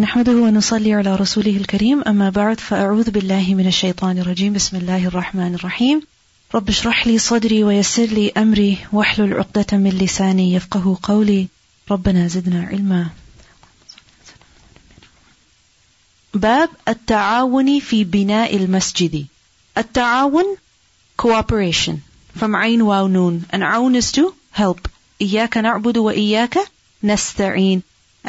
نحمده ونصلي على رسوله الكريم أما بعد فأعوذ بالله من الشيطان الرجيم بسم الله الرحمن الرحيم رب اشرح لي صدري ويسر لي أمري واحلل عقدة من لساني يفقهوا قولي ربنا زدنا علما باب التعاون في بناء المسجد التعاون cooperation from عين واو نون and عون is to help إياك نعبد وإياك نستعين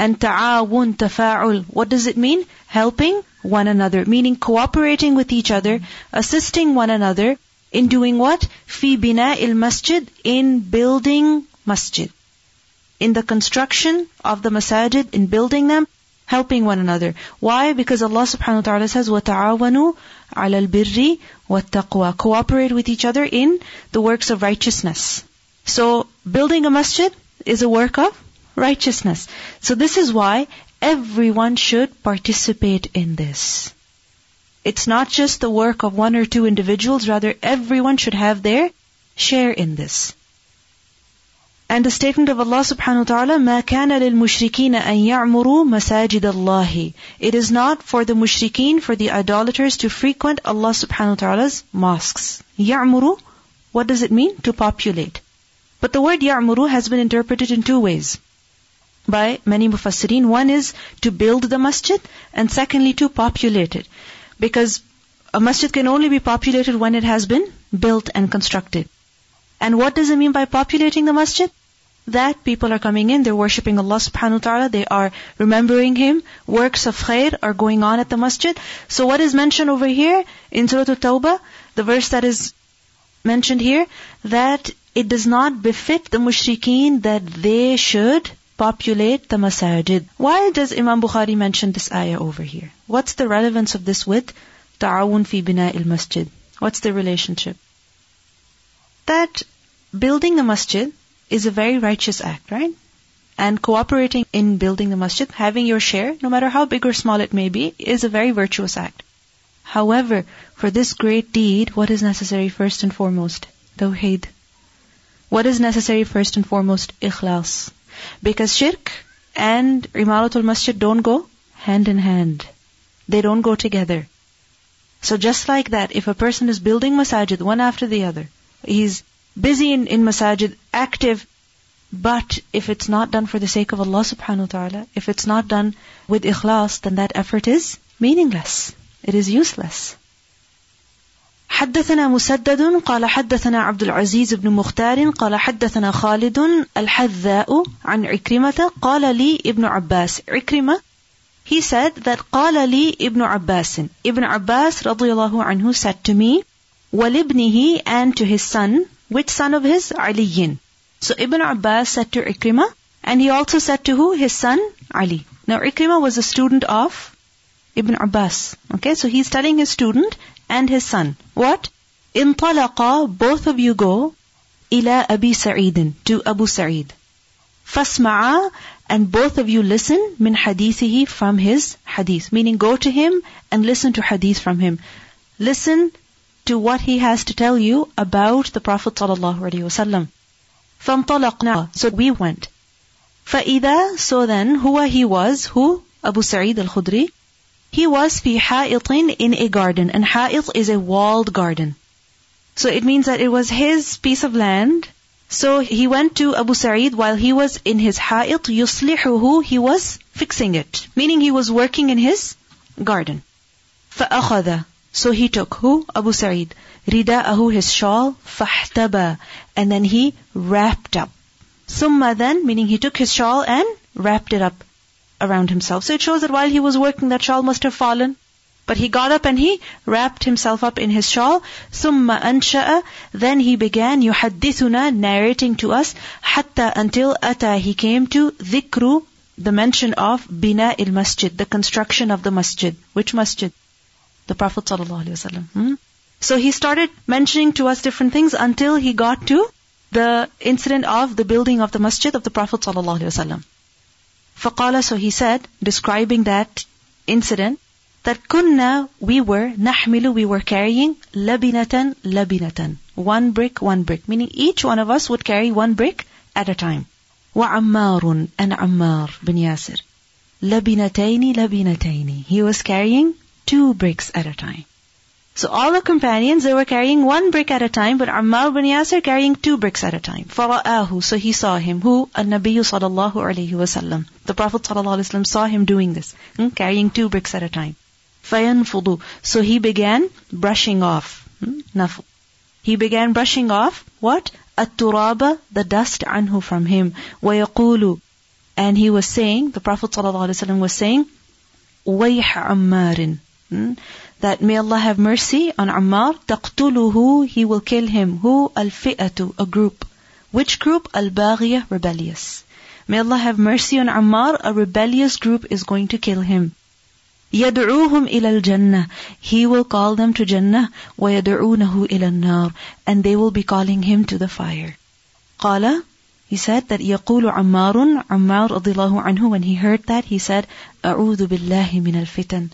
and ta'awun tafa'ul what does it mean helping one another meaning cooperating with each other assisting one another in doing what fi bina'il masjid in building masjid in the construction of the masajid in building them helping one another why because Allah subhanahu wa ta'ala says wa ta'awanu 'alal birri wat taqwa cooperate with each other in the works of righteousness so building a masjid is a work of righteousness. So this is why everyone should participate in this. It's not just the work of one or two individuals, rather everyone should have their share in this. And the statement of Allah subhanahu wa ta'ala, مَا كَانَ لِلْمُشْرِكِينَ أَن يَعْمُرُوا مَسَاجِدَ اللَّهِ It is not for the mushrikeen, for the idolaters to frequent Allah subhanahu wa ta'ala's mosques. يَعْمُرُوا, what does it mean? To populate. But the word يَعْمُرُوا has been interpreted in two ways. By many mufassirin. One is to build the masjid and secondly to populate it. Because a masjid can only be populated when it has been built and constructed. And what does it mean by populating the masjid? That people are coming in, they're worshipping Allah subhanahu wa ta'ala, they are remembering Him, works of khair are going on at the masjid. So what is mentioned over here in Surah Al-Tawbah, the verse that is mentioned here, that it does not befit the mushrikeen that they should populate the masajid. Why does Imam Bukhari mention this ayah over here? What's the relevance of this with ta'awun fi bina'il masjid? What's the relationship? That building the masjid is a very righteous act, right? And cooperating in building the masjid, having your share, no matter how big or small it may be, is a very virtuous act. However, for this great deed, what is necessary first and foremost? Tawheed. What is necessary first and foremost? Ikhlas. Because shirk and imaratul masjid don't go hand in hand. They don't go together. So just like that, if a person is building masajid one after the other, he's busy in masajid, active, but if it's not done for the sake of Allah subhanahu wa ta'ala, if it's not done with ikhlas, then that effort is meaningless. It is useless. حدثنا مسدد قال حدثنا عبد العزيز بن مختار قال حدثنا خالد الحذاء عن عكرمة قال لي ابن عباس عكرمة he said that قال لي ابن عباس ابن عباس رضي الله عنه said to me ولابنه and to his son which son of his علي so Ibn Abbas said to Ikrimah and he also said to who his son Ali now Ikrimah was a student of Ibn Abbas okay so he's telling his student and his son. What? انطلقا, both of you go, إلى أبي سعيد, to Abu Sa'id. فاسمعا, and both of you listen, من حديثه, from his hadith. Meaning go to him and listen to hadith from him. Listen to what he has to tell you about the Prophet ﷺ. فانطلقنا, so we went. فإذا, so then, هو he was, who? Abu Sa'id al-Khudri. He was fi ha'itin in a garden, and ha'it is a walled garden. So it means that it was his piece of land. So he went to Abu Sa'id while he was in his ha'it, yuslihuhu, he was fixing it. Meaning he was working in his garden. فَأَخَذَ So he took who? Abu Sa'id. Rida'ahu his shawl, فَاحْتَبَى And then he wrapped up. ثُمَّ then, meaning he took his shawl and wrapped it up. Around himself. So it shows that while he was working, that shawl must have fallen. But he got up and he wrapped himself up in his shawl. ثُمَّ أَنْشَأَ Then he began يُحَدِّثُنَا narrating to us حَتَّى until أَتَى he came to ذِكْرُ the mention of بِنَاءِ الْمَسْجِد the construction of the masjid. Which masjid? The Prophet ﷺ. So he started mentioning to us different things until he got to the incident of the building of the masjid of the Prophet ﷺ. فَقَالَ So he said, describing that incident, that كُنَّا we were, نَحْمِلُ we were carrying, لَبِنَةً لَبِنَةً one brick, meaning each one of us would carry one brick at a time. وَعَمَّارٌ and Ammar bin Yasir. لَبِنَتَيْنِ لَبِنَتَيْنِ. He was carrying 2 bricks at a time. So all the companions, they were carrying 1 brick at a time, but Ammar bin Yasir carrying 2 bricks at a time. فَرَآهُ. So he saw him. Who? النَّبِيُّ صَلَى اللَّهُ عَلَيْهِ وَسَلَّمُ. The Prophet ﷺ saw him doing this, carrying 2 bricks at a time. فَيَنْفُضُ. So he began brushing off. نَفُضُ. He began brushing off what? التُّرَابَ, the dust, عنه, from him. وَيَقُولُ. And he was saying, the Prophet ﷺ was saying, وَيْحَ عَمَّارٍ. That may Allah have mercy on Ammar. تَقْتُلُهُ, he will kill him. Who? الْفِئَةُ, a group. Which group? الْبَاغِيَةُ, rebellious. May Allah have mercy on Ammar, a rebellious group is going to kill him. يَدْعُوهُمْ إِلَى الْجَنَّةِ, he will call them to Jannah. وَيَدْعُونَهُ إِلَى النَّارِ, and they will be calling him to the fire. قَالَ, he said that يَقُولُ عَمَّارٌ, Ammar رضي الله عنه, when he heard that, he said, أَعُوذُ بِاللَّهِ مِنَ الْفِتَنِ,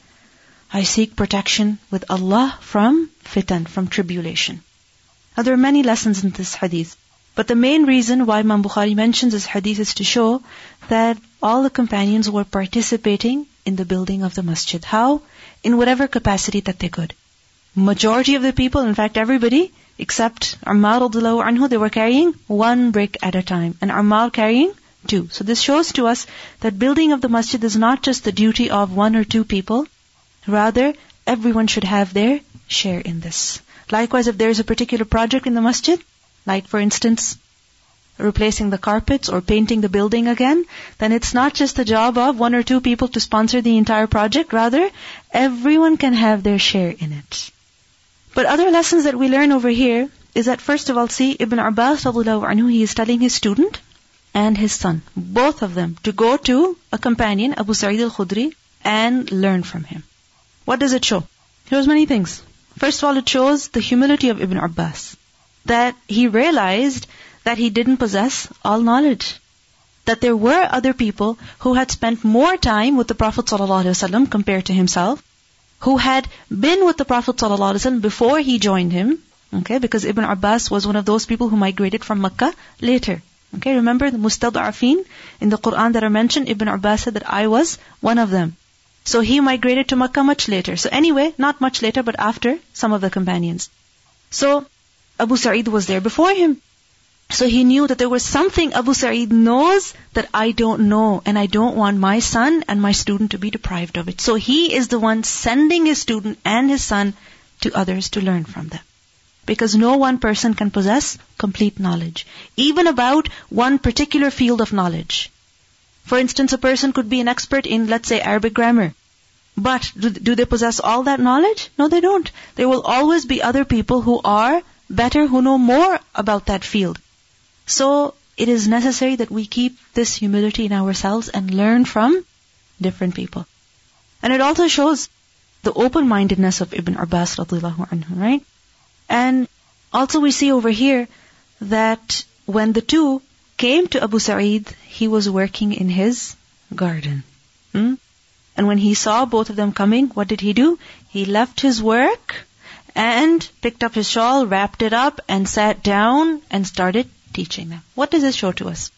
I seek protection with Allah from fitan, from tribulation. Now there are many lessons in this hadith, but the main reason why Imam Bukhari mentions this hadith is to show that all the companions were participating in the building of the masjid. How? In whatever capacity that they could. Majority of the people, in fact everybody, except Ammar radiallahu anhu, they were carrying 1 brick at a time, and Ammar carrying 2. So this shows to us that building of the masjid is not just the duty of 1 or 2 people, rather everyone should have their share in this. Likewise, if there is a particular project in the masjid, like for instance, replacing the carpets or painting the building again, then it's not just the job of 1 or 2 people to sponsor the entire project, rather everyone can have their share in it. But other lessons that we learn over here is that, first of all, see, Ibn Abbas radhiallahu anhu, he is telling his student and his son, both of them, to go to a companion, Abu Sa'id al-Khudri, and learn from him. What does it show? It shows many things. First of all, it shows the humility of Ibn Abbas, that he realized that he didn't possess all knowledge, that there were other people who had spent more time with the Prophet ﷺ compared to himself, who had been with the Prophet ﷺ before he joined him, okay, because Ibn Abbas was one of those people who migrated from Makkah later. Okay, remember the mustad'afin in the Quran that are mentioned, Ibn Abbas said that I was one of them. So he migrated to Makkah much later. So anyway, not much later, but after some of the companions. So Abu Sa'id was there before him. So he knew that there was something Abu Sa'id knows that I don't know, and I don't want my son and my student to be deprived of it. So he is the one sending his student and his son to others to learn from them. Because no one person can possess complete knowledge, even about one particular field of knowledge. For instance, a person could be an expert in, let's say, Arabic grammar. But do they possess all that knowledge? No, they don't. There will always be other people who are better, who know more about that field. So it is necessary that we keep this humility in ourselves and learn from different people. And it also shows the open-mindedness of Ibn Abbas radhiallahu anhu, right? And also we see over here that when the two came to Abu Sa'id, he was working in his garden. And when he saw both of them coming, what did he do? He left his work and picked up his shawl, wrapped it up, and sat down and started teaching them. What does this show to us?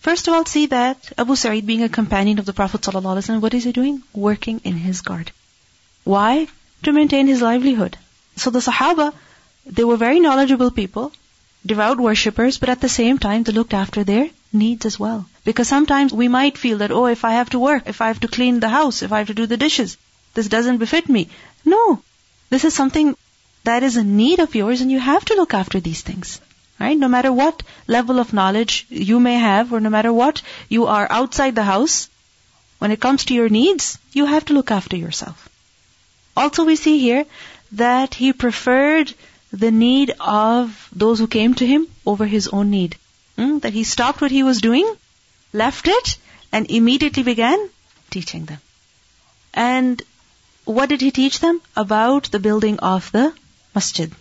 First of all, see that Abu Sa'id, being a companion of the Prophet ﷺ, what is he doing? Working in his garden. Why? To maintain his livelihood. So the Sahaba, they were very knowledgeable people, devout worshippers, but at the same time, they looked after their needs as well. Because sometimes we might feel that, oh, if I have to work, if I have to clean the house, if I have to do the dishes, this doesn't befit me. No, this is something that is a need of yours, and you have to look after these things, right? No matter what level of knowledge you may have, or no matter what you are outside the house, when it comes to your needs, you have to look after yourself. Also, we see here that he preferred the need of those who came to him over his own need. That he stopped what he was doing, left it, and immediately began teaching them. And what did he teach them? About the building of the masjid.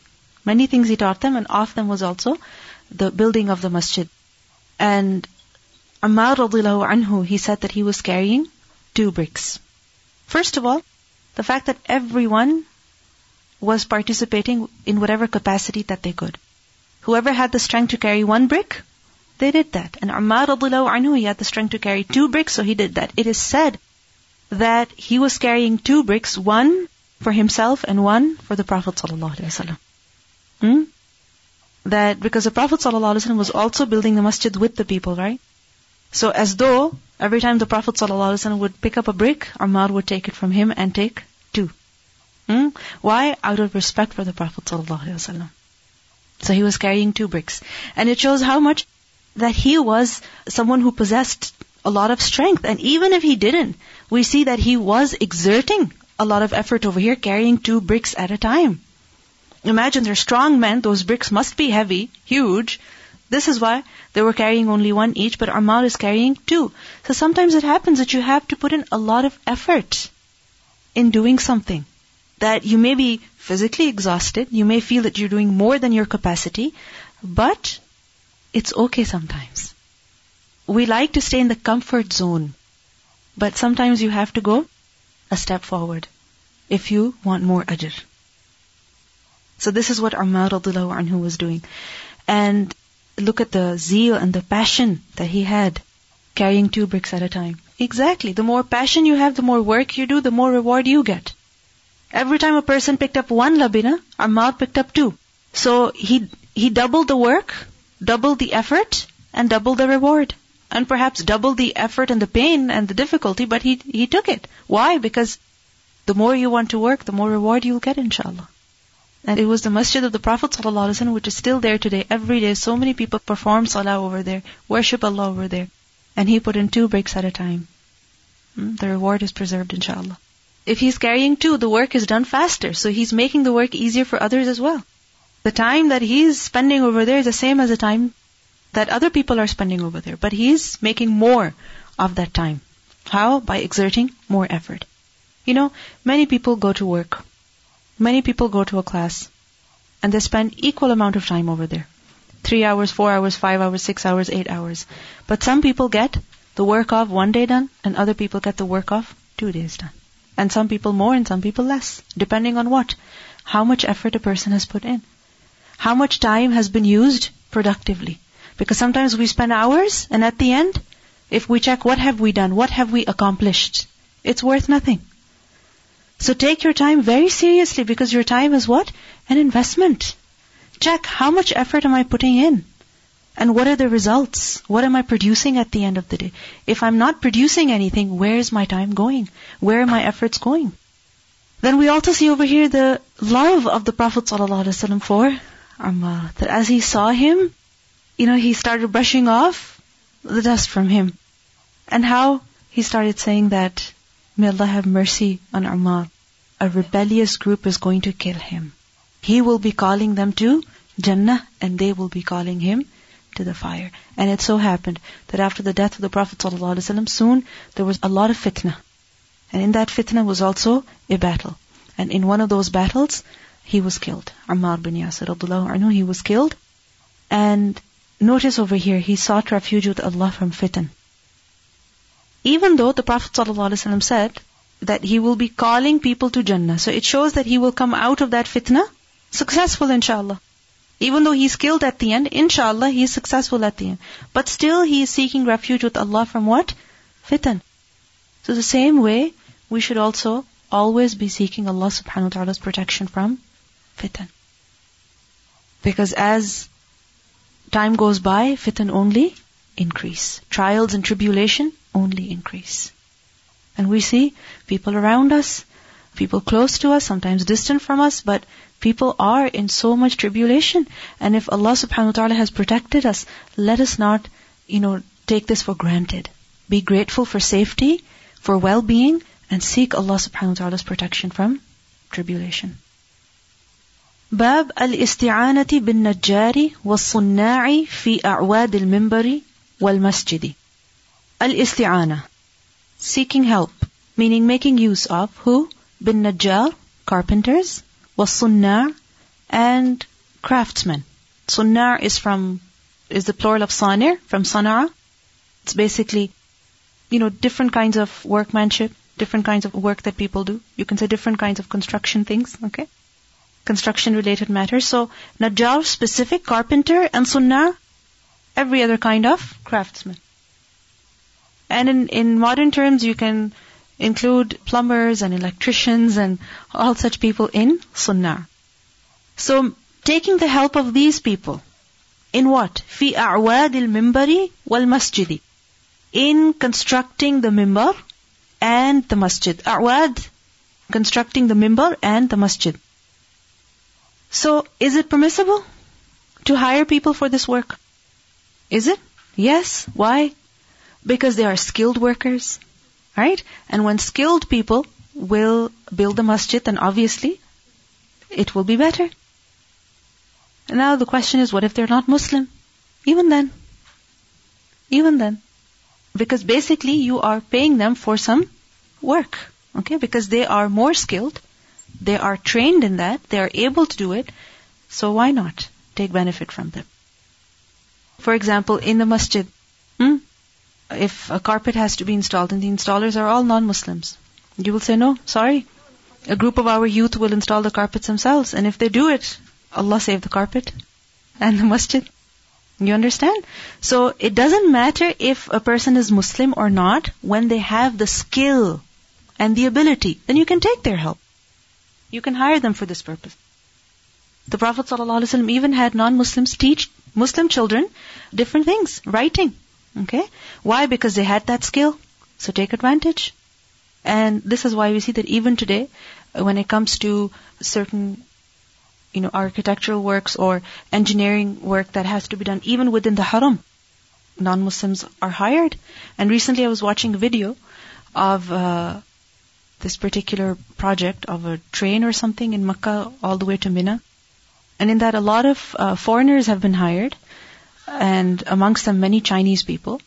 Many things he taught them, and of them was also the building of the masjid. And Ammar radiallahu anhu, he said that he was carrying 2 bricks. First of all, the fact that everyone was participating in whatever capacity that they could. Whoever had the strength to carry 1 brick, They did that. And Ammar radiallahu anhu, he had the strength to carry 2 bricks, so he did that. It is said that he was carrying 2 bricks, one for himself and one for the Prophet ﷺ. That because the Prophet ﷺ was also building the masjid with the people, right? So as though every time the Prophet ﷺ would pick up a brick, Ammar would take it from him and take 2. Why? Out of respect for the Prophet ﷺ. So he was carrying 2 bricks. And it shows how much that he was someone who possessed a lot of strength. And even if he didn't, we see that he was exerting a lot of effort over here, carrying 2 bricks at a time. Imagine, they're strong men, those bricks must be heavy, huge. This is why they were carrying only 1 each, but Ammar is carrying 2. So sometimes it happens that you have to put in a lot of effort in doing something. That you may be physically exhausted, you may feel that you're doing more than your capacity, but it's okay sometimes. We like to stay in the comfort zone, but sometimes you have to go a step forward if you want more ajr. So this is what Ammar radiallahu anhu was doing. And look at the zeal and the passion that he had, carrying 2 bricks at a time. Exactly. The more passion you have, the more work you do, the more reward you get. Every time a person picked up 1 labina, Ammar picked up 2. So he doubled the work, doubled the effort, and doubled the reward. And perhaps doubled the effort and the pain and the difficulty, but he took it. Why? Because the more you want to work, the more reward you'll get, inshallah. And it was the masjid of the Prophet ﷺ, which is still there today. Every day, so many people perform salah over there, worship Allah over there. And he put in 2 bricks at a time. The reward is preserved, inshallah. If he's carrying 2, the work is done faster. So he's making the work easier for others as well. The time that he's spending over there is the same as the time that other people are spending over there. But he's making more of that time. How? By exerting more effort. You know, many people go to work. Many people go to a class and they spend equal amount of time over there. 3 hours, 4 hours, 5 hours, 6 hours, 8 hours. But some people get the work of 1 day done and other people get the work of 2 days done. And some people more and some people less, depending on what? How much effort a person has put in. How much time has been used productively. Because sometimes we spend hours and at the end, if we check what have we done, what have we accomplished, it's worth nothing. So take your time very seriously because your time is what? An investment. Check how much effort am I putting in and what are the results? What am I producing at the end of the day? If I'm not producing anything, where is my time going? Where are my efforts going? Then we also see over here the love of the Prophet ﷺ for Ammar. That as he saw him, you know, he started brushing off the dust from him. And how he started saying that, may Allah have mercy on Ammar. A rebellious group is going to kill him. He will be calling them to Jannah and they will be calling him to the fire. And it so happened that after the death of the Prophet ﷺ, soon there was a lot of fitna. And in that fitna was also a battle. And in one of those battles, he was killed. Ammar bin Yasir radiallahu anhu, he was killed. And notice over here, he sought refuge with Allah from fitna. Even though the Prophet ﷺ said that he will be calling people to Jannah. So it shows that he will come out of that fitna successful, inshallah. Even though he's killed at the end, inshallah, he is successful at the end. But still he is seeking refuge with Allah from what? Fitan. So the same way, we should also always be seeking Allah subhanahu wa ta'ala's protection from fitan. Because as time goes by, fitan only increase. Trials and tribulation only increase. And we see people around us, people close to us, sometimes distant from us, but people are in so much tribulation. And if Allah subhanahu wa ta'ala has protected us, let us not, take this for granted. Be grateful for safety, for well-being, and seek Allah subhanahu wa ta'ala's protection from tribulation. Bab al-isti'anati bin najjari was-sunna'i fi a'wad al-minbari wal-masjidi. Al-isti'ana, seeking help, meaning making use of who? Bin najjar, carpenters, was-sunna' and craftsmen. Sunna' is the plural of sanir, from sana'a. It's basically, different kinds of workmanship, different kinds of work that people do. You can say different kinds of construction things, okay? Construction related matters. So najjar specific, carpenter, and sunna' every other kind of craftsman. And in modern terms, you can include plumbers and electricians and all such people in sunnah. So taking the help of these people, in what? فِي أَعْوَادِ الْمِنْبَرِ وَالْمَسْجِدِ, in constructing the minbar and the masjid. A'wad, constructing the minbar and the masjid. So, is it permissible to hire people for this work? Is it? Yes. Why? Because they are skilled workers, right? And when skilled people will build the masjid, then obviously it will be better. And now the question is, what if they're not Muslim? Even then. Because basically you are paying them for some work, okay? Because they are more skilled, they are trained in that, they are able to do it, so why not take benefit from them? For example, in the masjid, if a carpet has to be installed and the installers are all non-Muslims, you will say, no, sorry, a group of our youth will install the carpets themselves, and if they do it, Allah save the carpet and the masjid. You understand? So it doesn't matter if a person is Muslim or not, when they have the skill and the ability, then you can take their help. You can hire them for this purpose. The Prophet ﷺ even had non-Muslims teach Muslim children different things, writing. Okay? Why? Because they had that skill. So take advantage. And this is why we see that even today, when it comes to certain architectural works or engineering work that has to be done even within the haram, non-Muslims are hired. And recently I was watching a video of this particular project of a train or something in Makkah all the way to Mina. And in that, a lot of foreigners have been hired, and amongst them many Chinese people.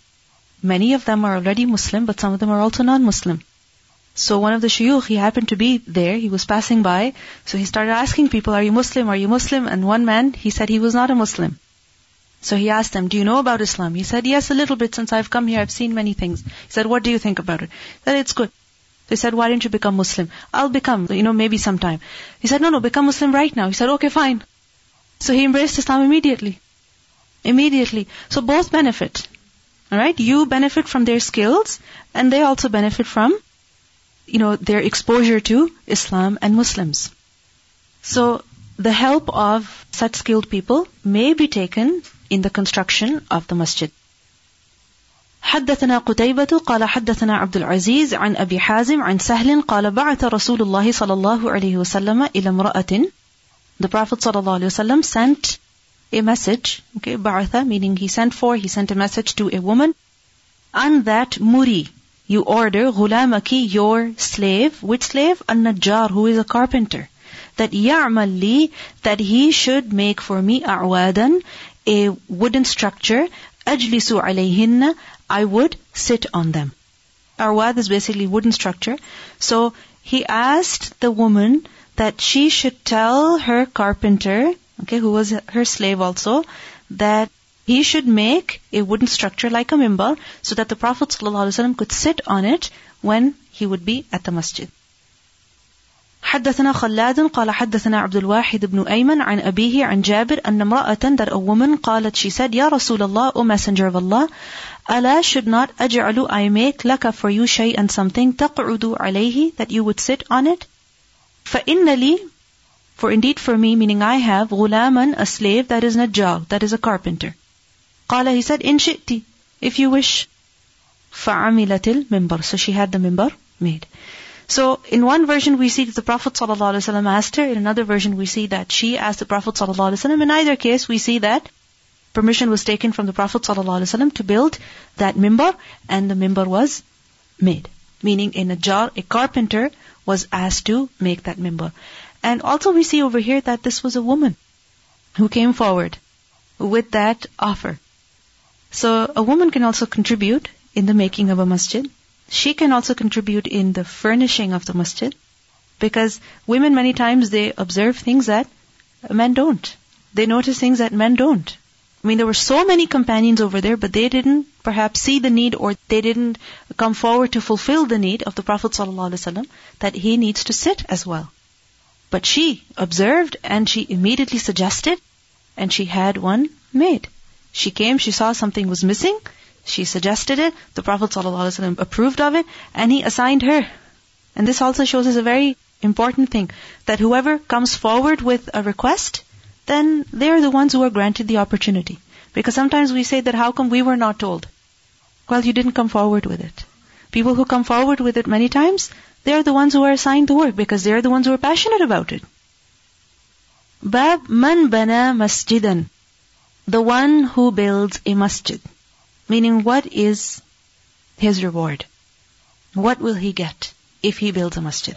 Many of them are already Muslim, but some of them are also non-Muslim. So one of the shuyukh, he happened to be there, he was passing by, so he started asking people, are you Muslim? And one man, he said he was not a Muslim. So he asked them, do you know about Islam? He said, yes, a little bit, since I've come here, I've seen many things. He said, what do you think about it? He said, it's good. They said, why don't you become Muslim? I'll become, maybe sometime. He said, no, become Muslim right now. He said, okay, fine. So he embraced Islam immediately. So both benefit. Alright, you benefit from their skills, and they also benefit from their exposure to Islam and Muslims. So the help of such skilled people may be taken in the construction of the masjid. حدثنا قتيبة قال حدثنا عبد العزيز عن أبي حازم عن سهل قال بعث رسول الله صلى الله عليه وسلم إلى امرأة. The Prophet صلى الله عليه وسلم sent a message, okay, بعث meaning he sent a message to a woman, and that muri, you order, غلامك, your slave. Which slave? النجار, who is a carpenter. That يعمل لي, that he should make for me أعوادا, a wooden structure. أجلس عليهن, I would sit on them. A'wad is basically wooden structure. So he asked the woman that she should tell her carpenter, okay, who was her slave also, that he should make a wooden structure like a minbar so that the Prophet ﷺ could sit on it when he would be at the masjid. حدثنا خلاد قال حدثنا عبد الواحد بن أيمن عن أبيه عن جابر أن امرأة, that a woman, قالت, she said, يا رسول الله, O Messenger of Allah, Allah should not أجعل, I make, لك, for you, شيئا, something, تقعد عليه, that you would sit on it. فإن لي, for indeed for me, meaning I have, غلاما, a slave, that is نجار, that is a carpenter. قال, he said, إن شئت, if you wish. فعملت المنبر, so she had the minbar made. So in one version we see that the Prophet ﷺ asked her, in another version we see that she asked the Prophet ﷺ. In either case we see that permission was taken from the Prophet ﷺ to build that minbar, and the minbar was made. Meaning in a jar, a carpenter was asked to make that minbar. And also we see over here that this was a woman who came forward with that offer. So a woman can also contribute in the making of a masjid. She can also contribute in the furnishing of the masjid, because women many times they observe things that men don't. They notice things that men don't. There were so many companions over there, but they didn't perhaps see the need, or they didn't come forward to fulfill the need of the Prophet ﷺ that he needs to sit as well. But she observed and she immediately suggested, and she had one made. She came, she saw something was missing, she suggested it, the Prophet ﷺ approved of it, and he assigned her. And this also shows us a very important thing, that whoever comes forward with a request, then they are the ones who are granted the opportunity. Because sometimes we say that, how come we were not told? Well, you didn't come forward with it. People who come forward with it many times, they are the ones who are assigned the work, because they are the ones who are passionate about it. Bab man bana masjidan, the one who builds a masjid. Meaning, what is his reward? What will he get if he builds a masjid?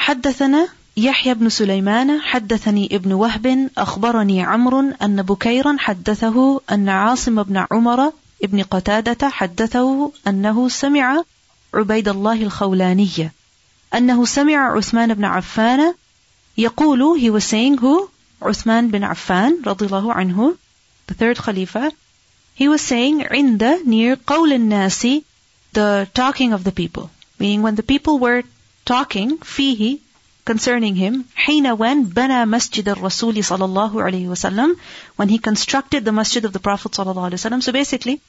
حدثنا يحيى بن سليمان حدثني ابن وهب أخبرني عمرو أن بكيرا حدثه أن عاصم بن عمر ابن قتادة حدثه أنه سمع عبيد الله الخولاني أنه سمع عثمان بن عفان يقول, he was saying, who? Uthman bin Affan رضي الله عنه, the third Khalifa, he was saying, عند, near, قول الناس, the talking of the people. Meaning, when the people were talking, fihi, concerning him, حين when بنى مسجد الرسول صلى الله عليه وسلم, when he constructed the masjid of the Prophet صلى الله عليه وسلم. So basically,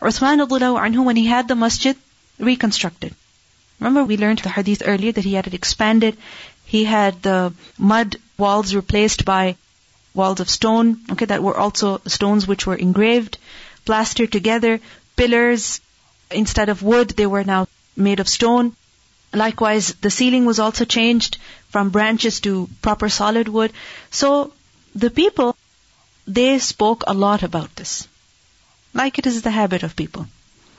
Uthman رضي الله عنه, when he had the masjid reconstructed. Remember, we learned the hadith earlier that he had it expanded. He had the mud walls replaced by walls of stone, okay, that were also stones which were engraved, plastered together. Pillars, instead of wood, they were now made of stone. Likewise, the ceiling was also changed from branches to proper solid wood. So the people, they spoke a lot about this. Like it is the habit of people,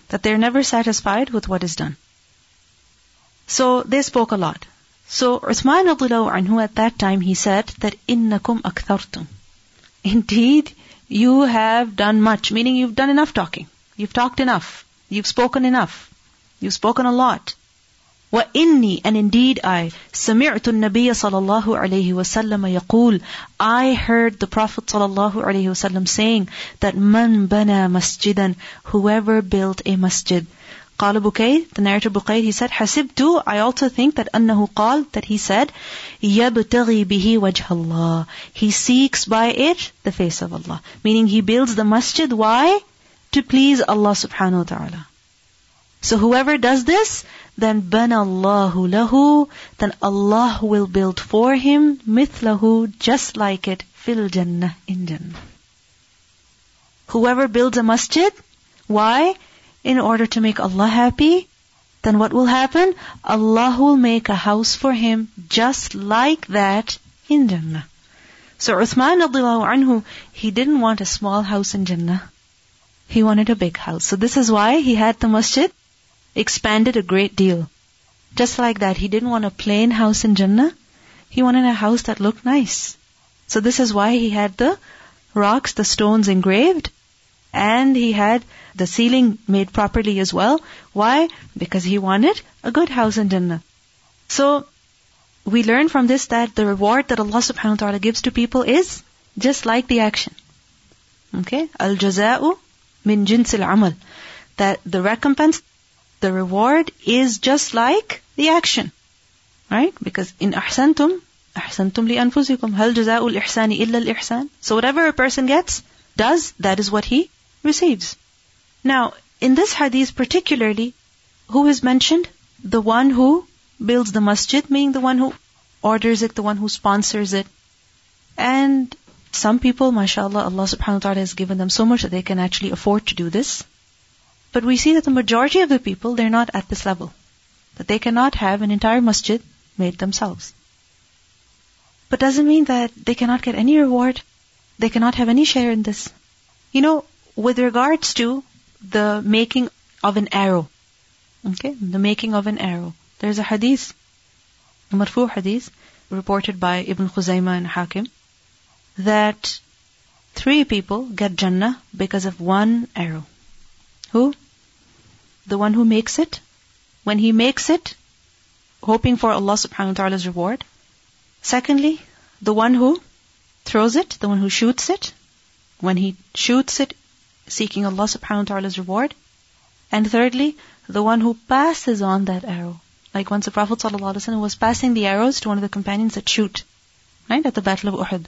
that they're never satisfied with what is done. So they spoke a lot. So Uthman radhiyallahu anhu, at that time, he said that innakum akthartum, indeed you have done much, meaning you've done enough talking, you've talked enough, you've spoken a lot. Wa inni, and indeed I, sami'tu an-nabiy sallallahu alayhi wa sallam yaqul, I heard the Prophet sallallahu alayhi wa sallam saying that man bana masjidan, whoever built a masjid. Qala Bukayr, the narrator Bukayr, he said, Hasibtu, I also think that annahu qal, that he said, yabtaghi bihi wajh Allah, he seeks by it the face of Allah. Meaning, he builds the masjid, why? To please Allah subhanahu wa ta'ala. So whoever does this, then banallahu lahu, then Allah will build for him mithlahu, just like it, fil jannah, in jannah. Whoever builds a masjid, why? In order to make Allah happy, then what will happen? Allah will make a house for him just like that in Jannah. So Uthman radhiyallahu anhu, he didn't want a small house in Jannah. He wanted a big house. So this is why he had the masjid expanded a great deal. Just like that, he didn't want a plain house in Jannah. He wanted a house that looked nice. So this is why he had the rocks, the stones engraved, and he had the ceiling made properly as well. Why? Because he wanted a good house in Jannah. So we learn from this that the reward that Allah subhanahu wa ta'ala gives to people is just like the action. Okay? Al-jaza'u min jinsil amal. That the recompense, the reward is just like the action. Right? Because in ahsantum, ahsantum li anfusikum, hal jaza'u al-ihsani illa al-ihsan. So whatever a person gets, does, that is what he receives. Now, in this hadith particularly, who is mentioned? The one who builds the masjid, meaning the one who orders it, the one who sponsors it. And some people, mashallah, Allah subhanahu wa ta'ala has given them so much that they can actually afford to do this. But we see that the majority of the people, they're not at this level. That they cannot have an entire masjid made themselves. But doesn't mean that they cannot get any reward. They cannot have any share in this. You know, with regards to the making of an arrow. Okay? The making of an arrow. There's a hadith, a marfu hadith, reported by Ibn Khuzaymah and Hakim, that 3 people get Jannah because of 1 arrow. Who? The one who makes it. When he makes it, hoping for Allah subhanahu wa ta'ala's reward. Secondly, the one who throws it, the one who shoots it, when he shoots it, seeking Allah subhanahu wa ta'ala's reward. And thirdly, the one who passes on that arrow. Like once the Prophet ﷺ was passing the arrows to one of the companions that shoot, right, at the Battle of Uhud.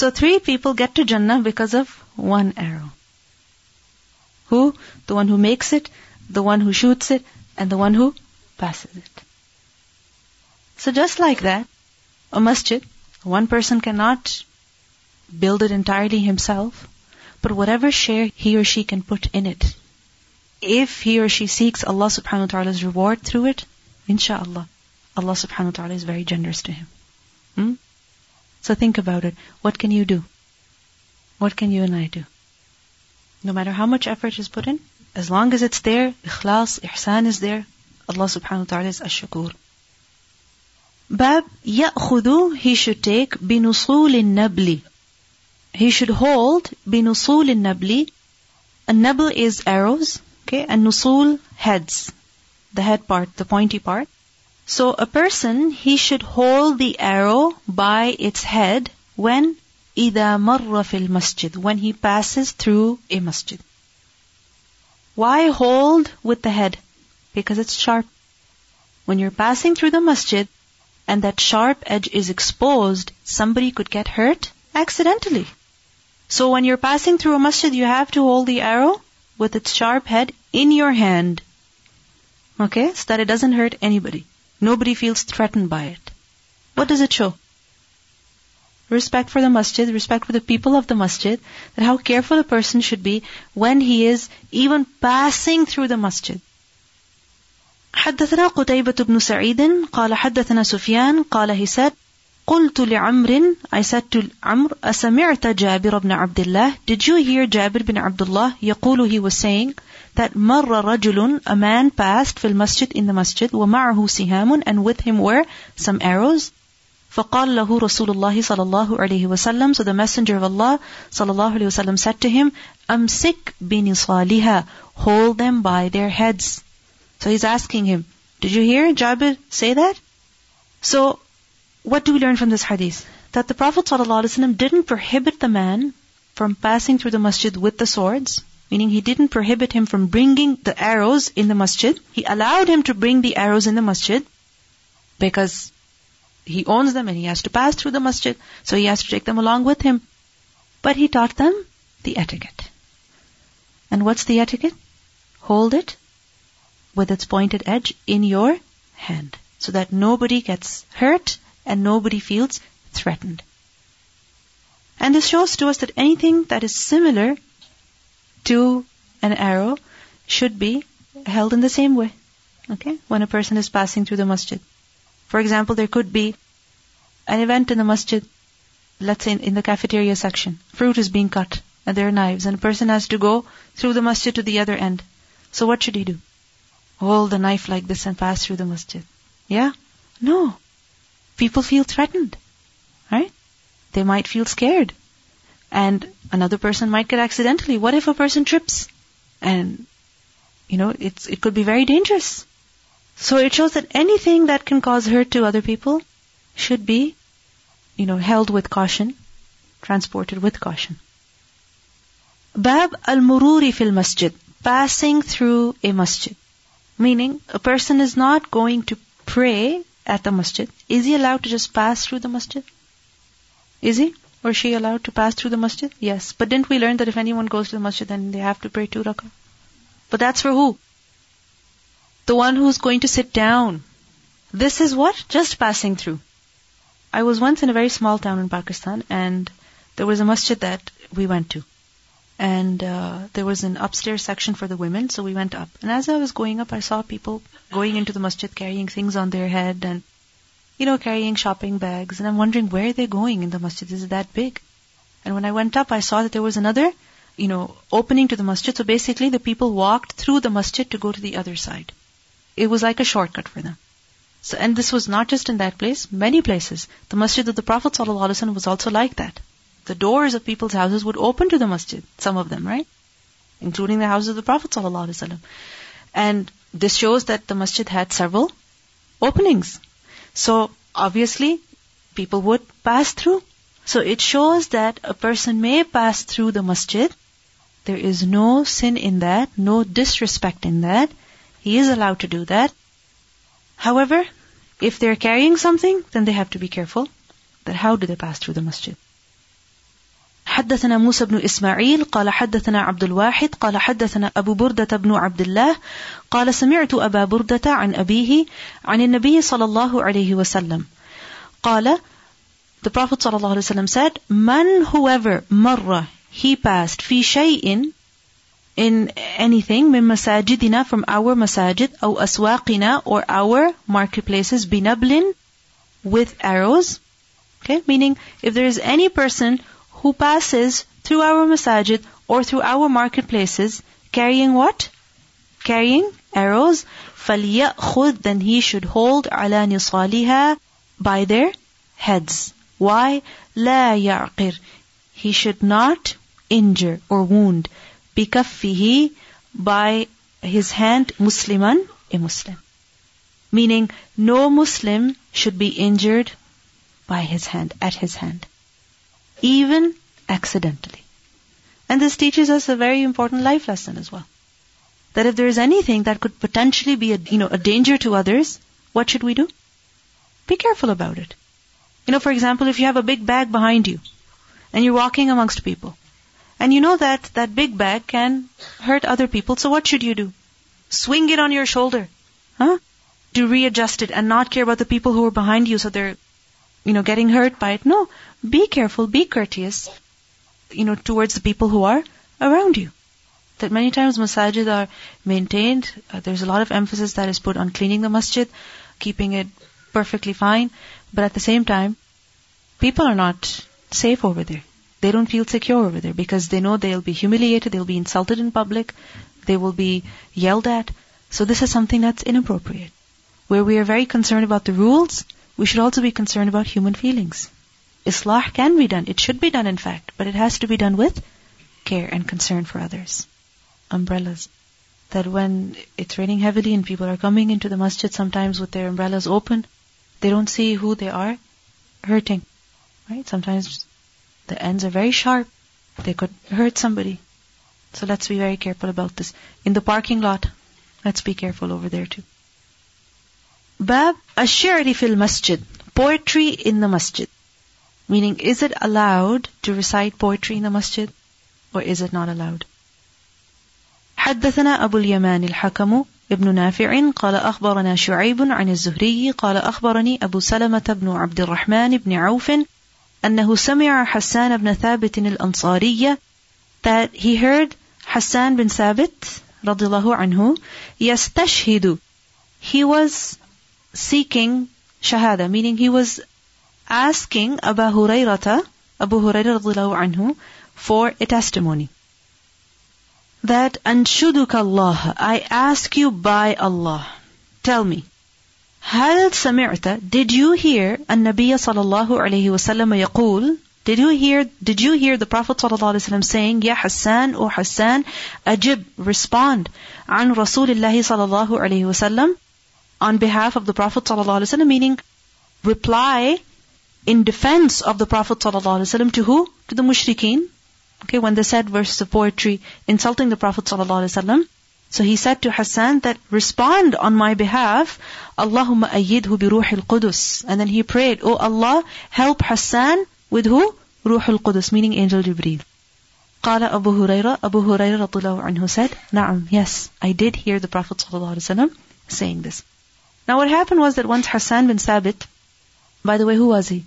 So 3 people get to Jannah because of 1 arrow. Who? The one who makes it, the one who shoots it, and the one who passes it. So just like that, a masjid, one person cannot build it entirely himself, but whatever share he or she can put in it, if he or she seeks Allah subhanahu wa ta'ala's reward through it, inshaAllah, Allah subhanahu wa ta'ala is very generous to him. So think about it. What can you do? What can you and I do? No matter how much effort is put in, as long as it's there, ikhlas, ihsan is there, Allah subhanahu wa ta'ala is ash-shakur. Bab ya'khudu, he should take binusulin nabli. He should hold binusulin nabli. A nabl is arrows, okay, and nusul heads, the head part, the pointy part. So a person, he should hold the arrow by its head when إِذَا مَرَّ فِي الْمَسْجِدِ, when he passes through a masjid. Why hold with the head? Because it's sharp. When you're passing through the masjid and that sharp edge is exposed, somebody could get hurt accidentally. So when you're passing through a masjid, you have to hold the arrow with its sharp head in your hand. Okay? So that it doesn't hurt anybody. Nobody feels threatened by it. What does it show? Respect for the masjid, respect for the people of the masjid, that how careful a person should be when he is even passing through the masjid. حدثنا قتيبة بن سعيد قال حدثنا سفيان قال he said قلت لعمر, I said to Amr, أسمعت جابر بن عبد الله, did you hear Jabir bin Abdullah يقول, he was saying that مر رجل, a man passed في المسجد, in the masjid, ومعه سهام, and with him were some arrows. فقال له رسول الله صلى الله عليه وسلم, so the messenger of Allah صلى الله عليه وسلم said to him, أمسك بنصالها, hold them by their heads. So he's asking him, did you hear Jabir say that? So what do we learn from this hadith? That the Prophet صلى الله عليه وسلم didn't prohibit the man from passing through the masjid with the swords, meaning he didn't prohibit him from bringing the arrows in the masjid. He allowed him to bring the arrows in the masjid because he owns them and he has to pass through the masjid, so he has to take them along with him. But he taught them the etiquette. And what's the etiquette? Hold it with its pointed edge in your hand so that nobody gets hurt and nobody feels threatened. And this shows to us that anything that is similar to an arrow should be held in the same way, okay, when a person is passing through the masjid. For example, there could be an event in the masjid, let's say in the cafeteria section. Fruit is being cut and there are knives and a person has to go through the masjid to the other end. So what should he do? Hold the knife like this and pass through the masjid. Yeah? No. People feel threatened, right? They might feel scared. And another person might get accidentally. What if a person trips? And, you know, it could be very dangerous. So it shows that anything that can cause hurt to other people should be, you know, held with caution, transported with caution. Bab al-mururi fil masjid, passing through a masjid. Meaning, a person is not going to pray at the masjid. Is he allowed to just pass through the masjid? Is he or she allowed to pass through the masjid? Yes. But didn't we learn that if anyone goes to the masjid, then they have to pray 2 rak'ah? But that's for who? The one who's going to sit down. This is what? Just passing through. I was once in a very small town in Pakistan, and there was a masjid that we went to. And there was an upstairs section for the women, so we went up. And as I was going up, I saw people going into the masjid carrying things on their head and, you know, carrying shopping bags. And I'm wondering, where are they going in the masjid? Is it that big? And when I went up, I saw that there was another, you know, opening to the masjid. So basically, the people walked through the masjid to go to the other side. It was like a shortcut for them. So, and this was not just in that place, many places. The masjid of the Prophet ﷺ was also like that. The doors of people's houses would open to the masjid, some of them, right? Including the houses of the Prophet ﷺ. And this shows that the masjid had several openings. So obviously, people would pass through. So it shows that a person may pass through the masjid. There is no sin in that, no disrespect in that. He is allowed to do that. However, if they're carrying something, then they have to be careful that how do they pass through the masjid. حدثنا موسى بن إسماعيل قال حدثنا عبد الواحد قال حدثنا أبو بردة بن عبد الله قال سمعت أبا بردة عن أبيه عن النبي صلى الله عليه وسلم قال The Prophet صلى الله عليه وسلم said من whoever مر he passed في شيء in anything من مساجدنا from our masajid أو أسواقنا or our marketplaces بنبل with arrows Okay, meaning if there is any person who passes through our masajid or through our marketplaces carrying what? Carrying arrows. فَلْيَأْخُذْ Then he should hold عَلَى نِصَالِهَا by their heads. Why? لَا يَعْقِرْ He should not injure or wound. بِكَفِّهِ By his hand, Musliman, a Muslim. Meaning, no Muslim should be injured by his hand, at his hand, even accidentally. And this teaches us a very important life lesson as well. That if there is anything that could potentially be a danger to others, what should we do? Be careful about it. For example, if you have a big bag behind you, and you're walking amongst people, and you know that that big bag can hurt other people, so what should you do? Swing it on your shoulder, to readjust it and not care about the people who are behind you, so they're getting hurt by it. No, be careful, be courteous, towards the people who are around you. That many times masajid are maintained. There's a lot of emphasis that is put on cleaning the masjid, keeping it perfectly fine. But at the same time, people are not safe over there. They don't feel secure over there because they know they'll be humiliated, they'll be insulted in public, they will be yelled at. So this is something that's inappropriate. Where we are very concerned about the rules, we should also be concerned about human feelings. Islah can be done. It should be done, in fact. But it has to be done with care and concern for others. Umbrellas. That when it's raining heavily and people are coming into the masjid sometimes with their umbrellas open, they don't see who they are hurting. Right? Sometimes the ends are very sharp. They could hurt somebody. So let's be very careful about this. In the parking lot, let's be careful over there too. Bab Ash-Shi'ri fil Masjid. Poetry in the Masjid. Meaning, is it allowed to recite poetry in the Masjid? Or is it not allowed? حدثنا أبو اليمان الحكم ابن نافع قال أخبرنا شعيب عن الزهري قال أخبرني أبو سلمة بن عبد الرحمن بن عوف أنه سمع حسان بن ثابت الأنصاري that he heard Hassan bin Thabit رضي الله عنه يستشهد He was seeking shahada, meaning he was asking Abu Hurayrah radhiallahu anhu for a testimony. That anshuduka Allah, I ask you by Allah, tell me, hal sami'ta, did you hear an-Nabiyya sallallahu alayhi wa sallam yaqul? Did you hear the Prophet sallallahu alayhi wa sallam saying, Ya Hassan, O Hassan, ajib, respond, an Rasulillahi sallallahu alayhi wa sallam? On behalf of the Prophet ﷺ, meaning reply in defense of the Prophet ﷺ to who? To the mushrikeen. Okay, when they said verses of poetry insulting the Prophet ﷺ. So he said to Hassan that respond on my behalf, Allahumma ayyidhu bi ruhil qudus. And then he prayed, Oh Allah, help Hassan with who? Ruhul qudus, meaning angel Jibreel. Qala Abu Hurayrah radhiallahu anhu said, Na'am, yes, I did hear the Prophet ﷺ saying this. Now what happened was that once Hassan bin Thabit, by the way, who was he?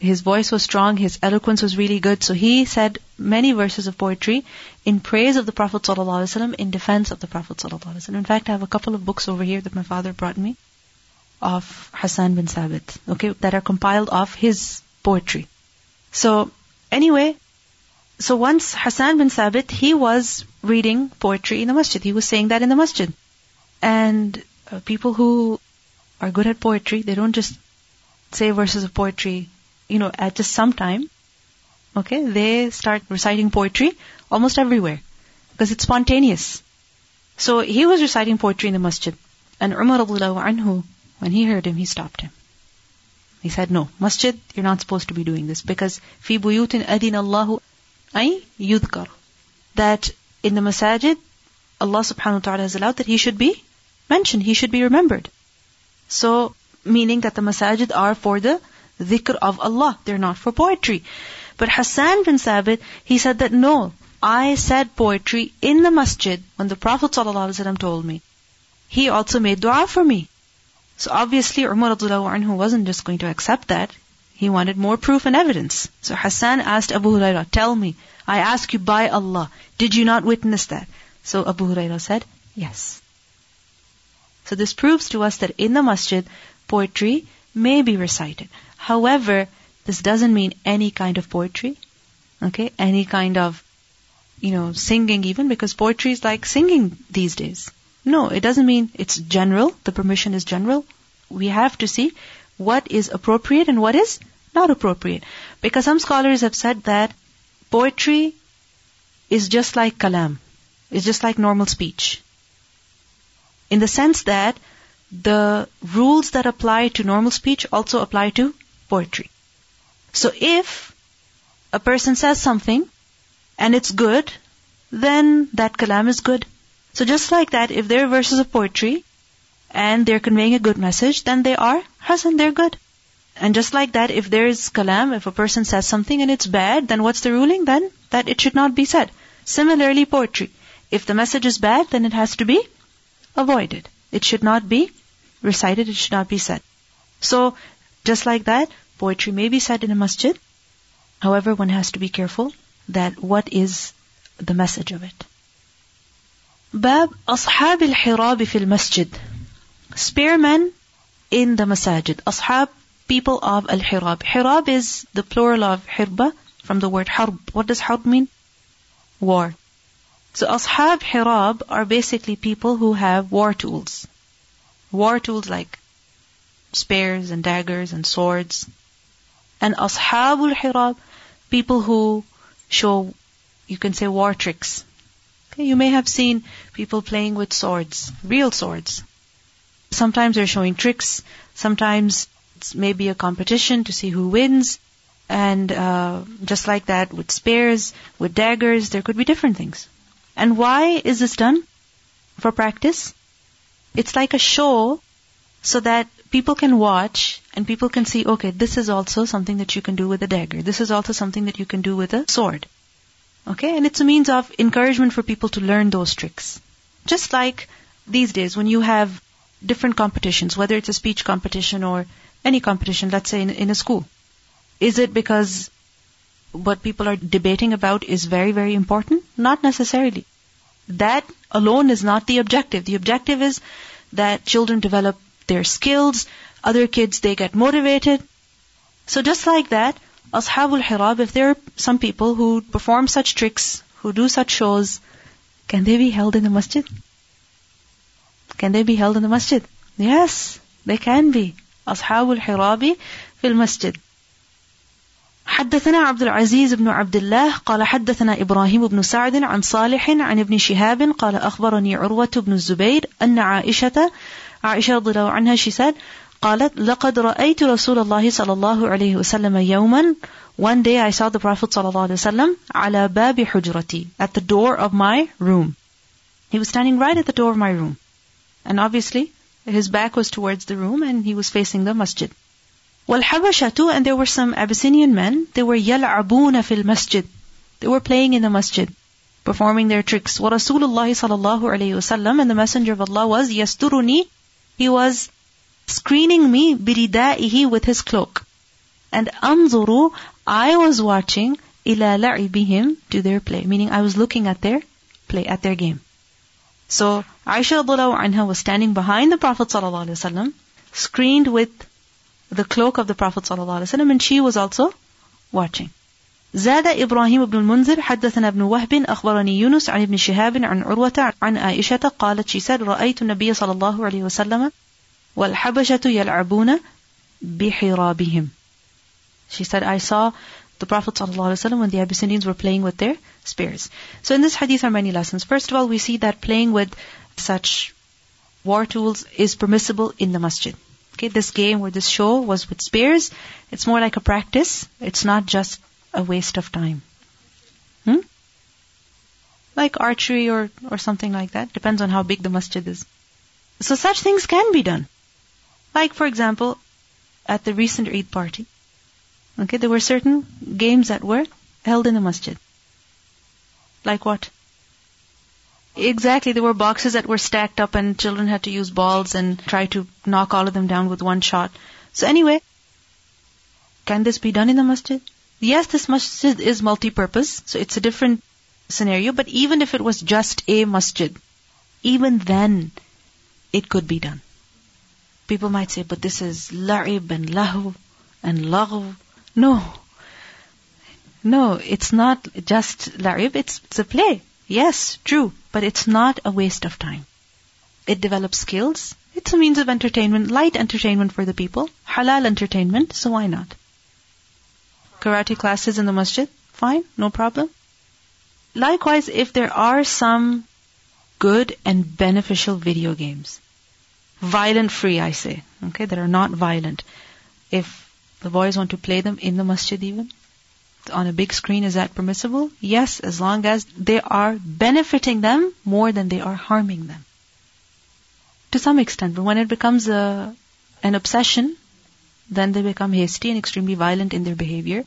His voice was strong, his eloquence was really good, so he said many verses of poetry in praise of the Prophet ﷺ, in defense of the Prophet ﷺ. In fact, I have a couple of books over here that my father brought me of Hassan bin Thabit, that are compiled of his poetry. So anyway, so once Hassan bin Thabit, he was reading poetry in the masjid. He was saying that in the masjid. And people who are good at poetry, they don't just say verses of poetry, at just some time. Okay, they start reciting poetry almost everywhere because it's spontaneous. So he was reciting poetry in the masjid, and Umar radhiallahu anhu, when he heard him, he stopped him. He said, "No, masjid, you're not supposed to be doing this because fi buyutin adina Allahu ay yudkar, that in the masajid Allah subhanahu wa ta'ala has allowed that he should be mentioned, he should be remembered." So, meaning that the masajid are for the dhikr of Allah, they're not for poetry. But Hassan bin Thabit, he said that no, I said poetry in the masjid when the Prophet ﷺ told me. He also made dua for me. So obviously Umar anhu wasn't just going to accept that. He wanted more proof and evidence. So Hassan asked Abu Hurayrah, tell me, I ask you by Allah, did you not witness that? So Abu Hurayrah said, yes. So this proves to us that in the masjid, poetry may be recited. However, this doesn't mean any kind of poetry. Okay? Any kind of, singing even, because poetry is like singing these days. No, it doesn't mean it's general. The permission is general. We have to see what is appropriate and what is not appropriate. Because some scholars have said that poetry is just like kalam. It's just like normal speech. In the sense that the rules that apply to normal speech also apply to poetry. So if a person says something and it's good, then that kalam is good. So just like that, if they're verses of poetry and they're conveying a good message, then they are hasan, they're good. And just like that, if there is kalam, if a person says something and it's bad, then what's the ruling then? That it should not be said. Similarly, poetry. If the message is bad, then it has to be avoided. It should not be recited, it should not be said. So, just like that, poetry may be said in a masjid. However, one has to be careful that what is the message of it. Bab Ashab al-Hirab fil Masjid. Spearmen in the masajid. Ashab, people of al-Hirab. Hirab is the plural of hirba from the word harb. What does harb mean? War. So Ashab Hirab are basically people who have war tools. War tools like spears and daggers and swords. And Ashabul Hirab, people who show, you can say, war tricks. Okay, you may have seen people playing with swords, real swords. Sometimes they're showing tricks. Sometimes it's maybe a competition to see who wins. And just like that, with spears, with daggers, there could be different things. And why is this done? For practice. It's like a show so that people can watch and people can see, okay, this is also something that you can do with a dagger. This is also something that you can do with a sword. Okay? And it's a means of encouragement for people to learn those tricks. Just like these days when you have different competitions, whether it's a speech competition or any competition, let's say in a school. Is it because what people are debating about is very, very important? Not necessarily. That alone is not the objective. The objective is that children develop their skills, other kids, they get motivated. So just like that, Ashabul Hirab, if there are some people who perform such tricks, who do such shows, can they be held in the masjid? Can they be held in the masjid? Yes, they can be. Ashabul Hirabi fil masjid. حدثنا عبد العزيز بن عبد الله قال حدثنا إبراهيم بن سعد عن صالح عن ابن شهاب قال أخبرني عروة بن الزبير أن عائشة رضي الله عنها she said قالت لقد رأيت رسول الله صلى الله عليه وسلم يوما one day I saw the Prophet صلى الله عليه وسلم على باب حجرتي at the door of my room. He was standing right at the door of my room, and obviously his back was towards the room and he was facing the masjid. وَالْحَبَشَةُ, and there were some Abyssinian men, they were يَلْعَبُونَ fil masjid. They were playing in the masjid, performing their tricks. وَرَسُولُ اللَّهِ صَلَى اللَّهُ عَلَيْهِ وَسَلَّمَ, and the Messenger of Allah was يَسْتُرُنِي, he was screening me بِرِدَائِهِ, with his cloak. And أَنْظُرُ, I was watching إِلَى لَعِبِهِمْ, to their play, meaning I was looking at their play, at their game. So Aisha radhiallahu anha was standing behind the Prophet sallallahu alaihi wasallam, screened with the cloak of the Prophet ﷺ, and she was also watching. Zada Ibrahim ibn al-Munzir, حدثنا ibn Wahb, أخبرني يونس عن ابن شهاب عن عروة عن عائشة قالت she said رأيت النبي صلى الله عليه وسلم والحبشة يلعبون بحرابهم. She said I saw the Prophet ﷺ when the Abyssinians were playing with their spears. So in this hadith are many lessons. First of all, we see that playing with such war tools is permissible in the masjid. Okay, this game or this show was with spears. It's more like a practice. It's not just a waste of time. Like archery or something like that. Depends on how big the masjid is. So such things can be done. Like for example, at the recent Eid party, Okay, there were certain games that were held in the masjid. Like what? Exactly, there were boxes that were stacked up and children had to use balls and try to knock all of them down with one shot. So anyway, can this be done in the masjid? Yes, this masjid is multi-purpose, so it's a different scenario, but even if it was just a masjid, even then, it could be done. People might say, but this is la'ib and laghu. No, it's not just la'ib, it's a play. Yes, true, but it's not a waste of time. It develops skills. It's a means of entertainment, light entertainment for the people, halal entertainment, so why not? Karate classes in the masjid, fine, no problem. Likewise, if there are some good and beneficial video games, violent-free, I say, okay, that are not violent. If the boys want to play them in the masjid even, on a big screen, is that permissible? Yes, as long as they are benefiting them more than they are harming them. To some extent, but when it becomes an obsession, then they become hasty and extremely violent in their behavior,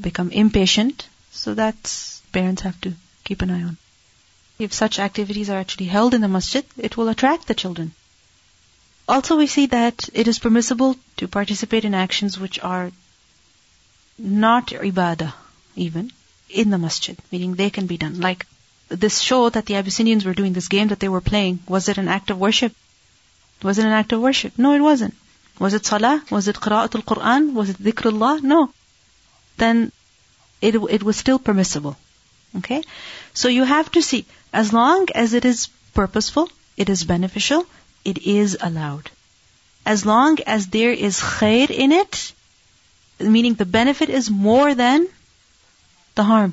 become impatient, so that's parents have to keep an eye on. If such activities are actually held in the masjid, it will attract the children. Also, we see that it is permissible to participate in actions which are not ibadah, even, in the masjid, meaning they can be done. Like this show that the Abyssinians were doing, this game that they were playing, was it an act of worship? Was it an act of worship? No, it wasn't. Was it salah? Was it qira'atul Qur'an? Was it dhikrullah? No. Then it was still permissible. Okay? So you have to see, as long as it is purposeful, it is beneficial, it is allowed. As long as there is khair in it, meaning the benefit is more than the harm.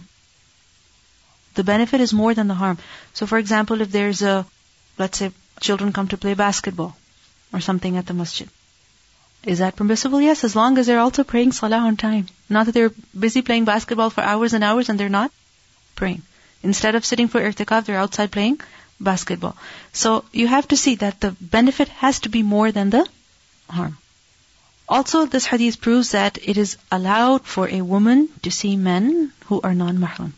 The benefit is more than the harm. So for example, if there's let's say, children come to play basketball or something at the masjid. Is that permissible? Yes, as long as they're also praying salah on time. Not that they're busy playing basketball for hours and hours and they're not praying. Instead of sitting for irtikaf, they're outside playing basketball. So you have to see that the benefit has to be more than the harm. Also, this hadith proves that it is allowed for a woman to see men who are non-mahram.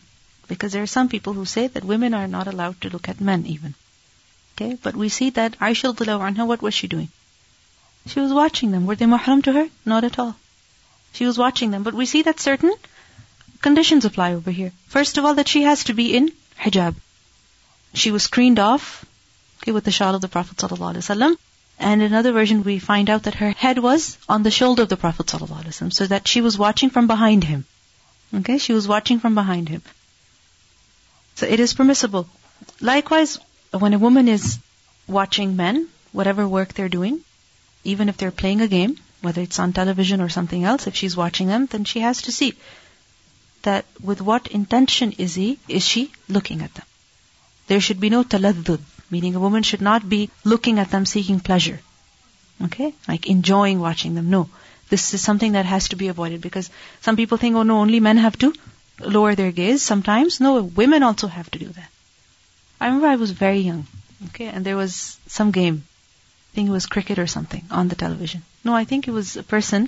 Because there are some people who say that women are not allowed to look at men even. Okay, but we see that Aisha radhiyallahu anha, what was she doing? She was watching them. Were they mahram to her? Not at all. She was watching them. But we see that certain conditions apply over here. First of all, that she has to be in hijab. She was screened off, okay, with the shawl of the Prophet ﷺ. And in another version, we find out that her head was on the shoulder of the Prophet ﷺ, so that she was watching from behind him. Okay, she was watching from behind him. So it is permissible. Likewise, when a woman is watching men, whatever work they're doing, even if they're playing a game, whether it's on television or something else, if she's watching them, then she has to see that with what intention is she looking at them. There should be no taladdud, meaning a woman should not be looking at them seeking pleasure. Okay? Like enjoying watching them. No. This is something that has to be avoided because some people think, oh no, only men have to lower their gaze sometimes. No, women also have to do that. I remember I was very young, okay, and there was some game. I think it was cricket or something on the television. No, I think it was a person,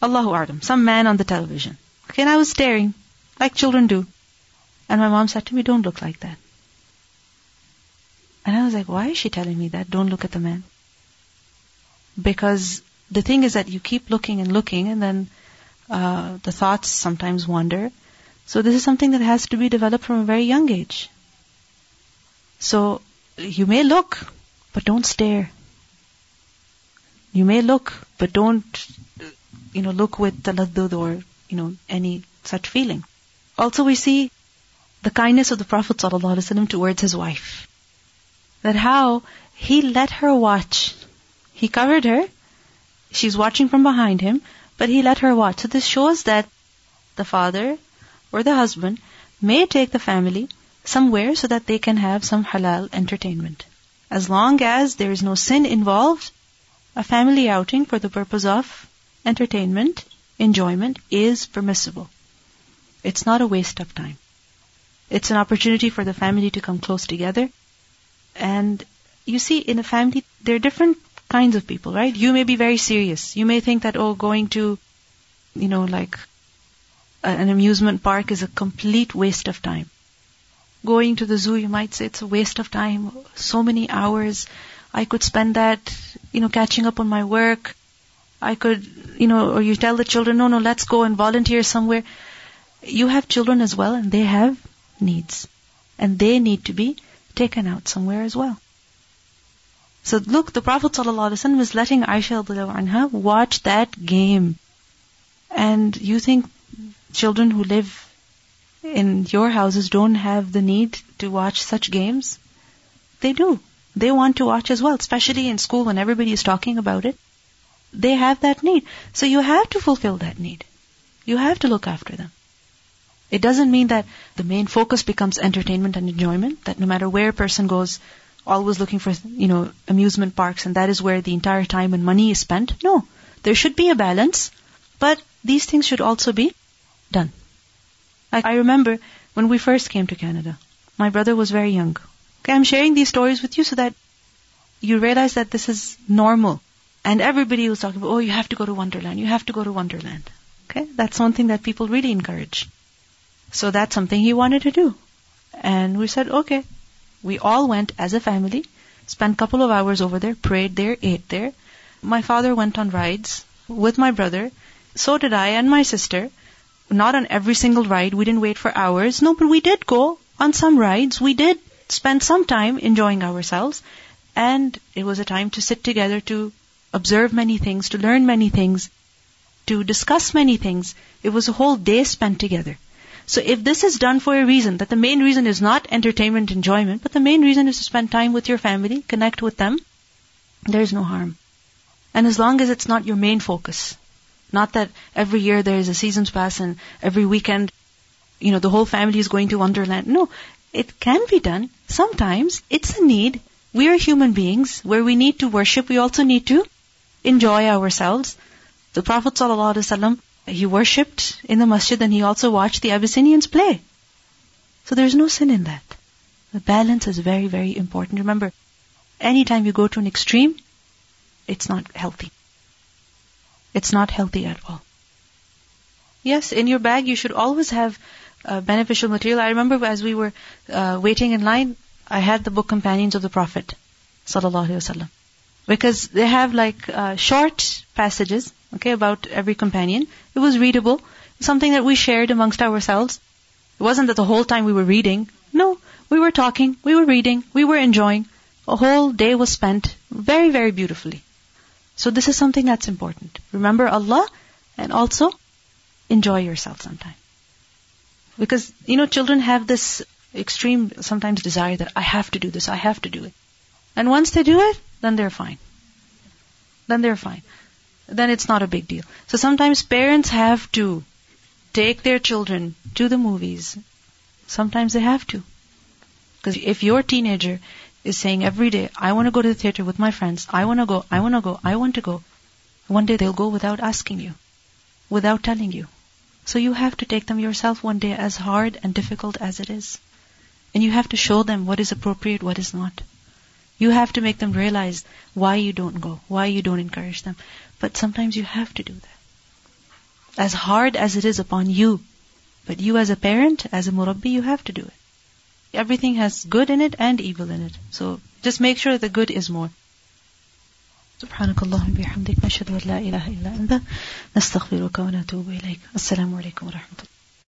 Allahu A'lam, some man on the television. Okay, and I was staring, like children do. And my mom said to me, don't look like that. And I was like, why is she telling me that? Don't look at the man. Because the thing is that you keep looking and looking, and then the thoughts sometimes wander. So this is something that has to be developed from a very young age. So you may look, but don't stare. You may look, but don't, look with taladdud or, any such feeling. Also, we see the kindness of the Prophet ﷺ towards his wife. That how he let her watch. He covered her. She's watching from behind him, but he let her watch. So this shows that the father or the husband may take the family somewhere so that they can have some halal entertainment. As long as there is no sin involved, a family outing for the purpose of entertainment, enjoyment is permissible. It's not a waste of time. It's an opportunity for the family to come close together. And you see, in a family, there are different kinds of people, right? You may be very serious. You may think that, going to like an amusement park is a complete waste of time. Going to the zoo, you might say it's a waste of time. So many hours. I could spend that, catching up on my work. I could, or you tell the children, no, let's go and volunteer somewhere. You have children as well, and they have needs. And they need to be taken out somewhere as well. So look, the Prophet ﷺ was letting Aisha anha watch that game. And you think children who live in your houses don't have the need to watch such games? They do. They want to watch as well, especially in school when everybody is talking about it. They have that need. So you have to fulfill that need. You have to look after them. It doesn't mean that the main focus becomes entertainment and enjoyment, that no matter where a person goes, always looking for, amusement parks, and that is where the entire time and money is spent. No, there should be a balance, but these things should also be done. Like I remember when we first came to Canada, my brother was very young. Okay, I'm sharing these stories with you so that you realize that this is normal. And everybody was talking about, you have to go to Wonderland, you have to go to Wonderland. Okay, that's one thing that people really encourage. So that's something he wanted to do. And we said, okay. We all went as a family, spent a couple of hours over there, prayed there, ate there. My father went on rides with my brother. So did I and my sister. Not on every single ride. We didn't wait for hours. No, but we did go on some rides. We did spend some time enjoying ourselves. And it was a time to sit together, to observe many things, to learn many things, to discuss many things. It was a whole day spent together. So if this is done for a reason, that the main reason is not entertainment, enjoyment, but the main reason is to spend time with your family, connect with them, there is no harm. And as long as it's not your main focus, not that every year there is a season's pass and every weekend, the whole family is going to Wonderland. No, it can be done. Sometimes it's a need. We are human beings where we need to worship. We also need to enjoy ourselves. The Prophet ﷺ, he worshipped in the masjid and he also watched the Abyssinians play. So there's no sin in that. The balance is very, very important. Remember, anytime you go to an extreme, it's not healthy. It's not healthy at all. Yes, in your bag you should always have beneficial material. I remember as we were waiting in line, I had the book Companions of the Prophet ﷺ, because they have short passages, okay, about every companion. It was readable, something that we shared amongst ourselves. It wasn't that the whole time we were reading. No, we were talking, we were reading, we were enjoying. A whole day was spent very, very beautifully. So this is something that's important. Remember Allah and also enjoy yourself sometime. Because, children have this extreme sometimes desire that I have to do this, I have to do it. And once they do it, then they're fine. Then it's not a big deal. So sometimes parents have to take their children to the movies. Sometimes they have to. Because if your teenager is saying every day, I want to go to the theater with my friends, I want to go, one day they'll go without asking you, without telling you. So you have to take them yourself one day, as hard and difficult as it is. And you have to show them what is appropriate, what is not. You have to make them realize why you don't go, why you don't encourage them. But sometimes you have to do that. As hard as it is upon you, but you as a parent, as a murabbi, you have to do it. Everything has good in it and evil in it. So just make sure the good is more. Subhanakallahumma bihamdika, ashhadu an la ilaha illa anta, nastaghfiruka wa natubu ilayk. Assalamu alaikum wa rahmatullah.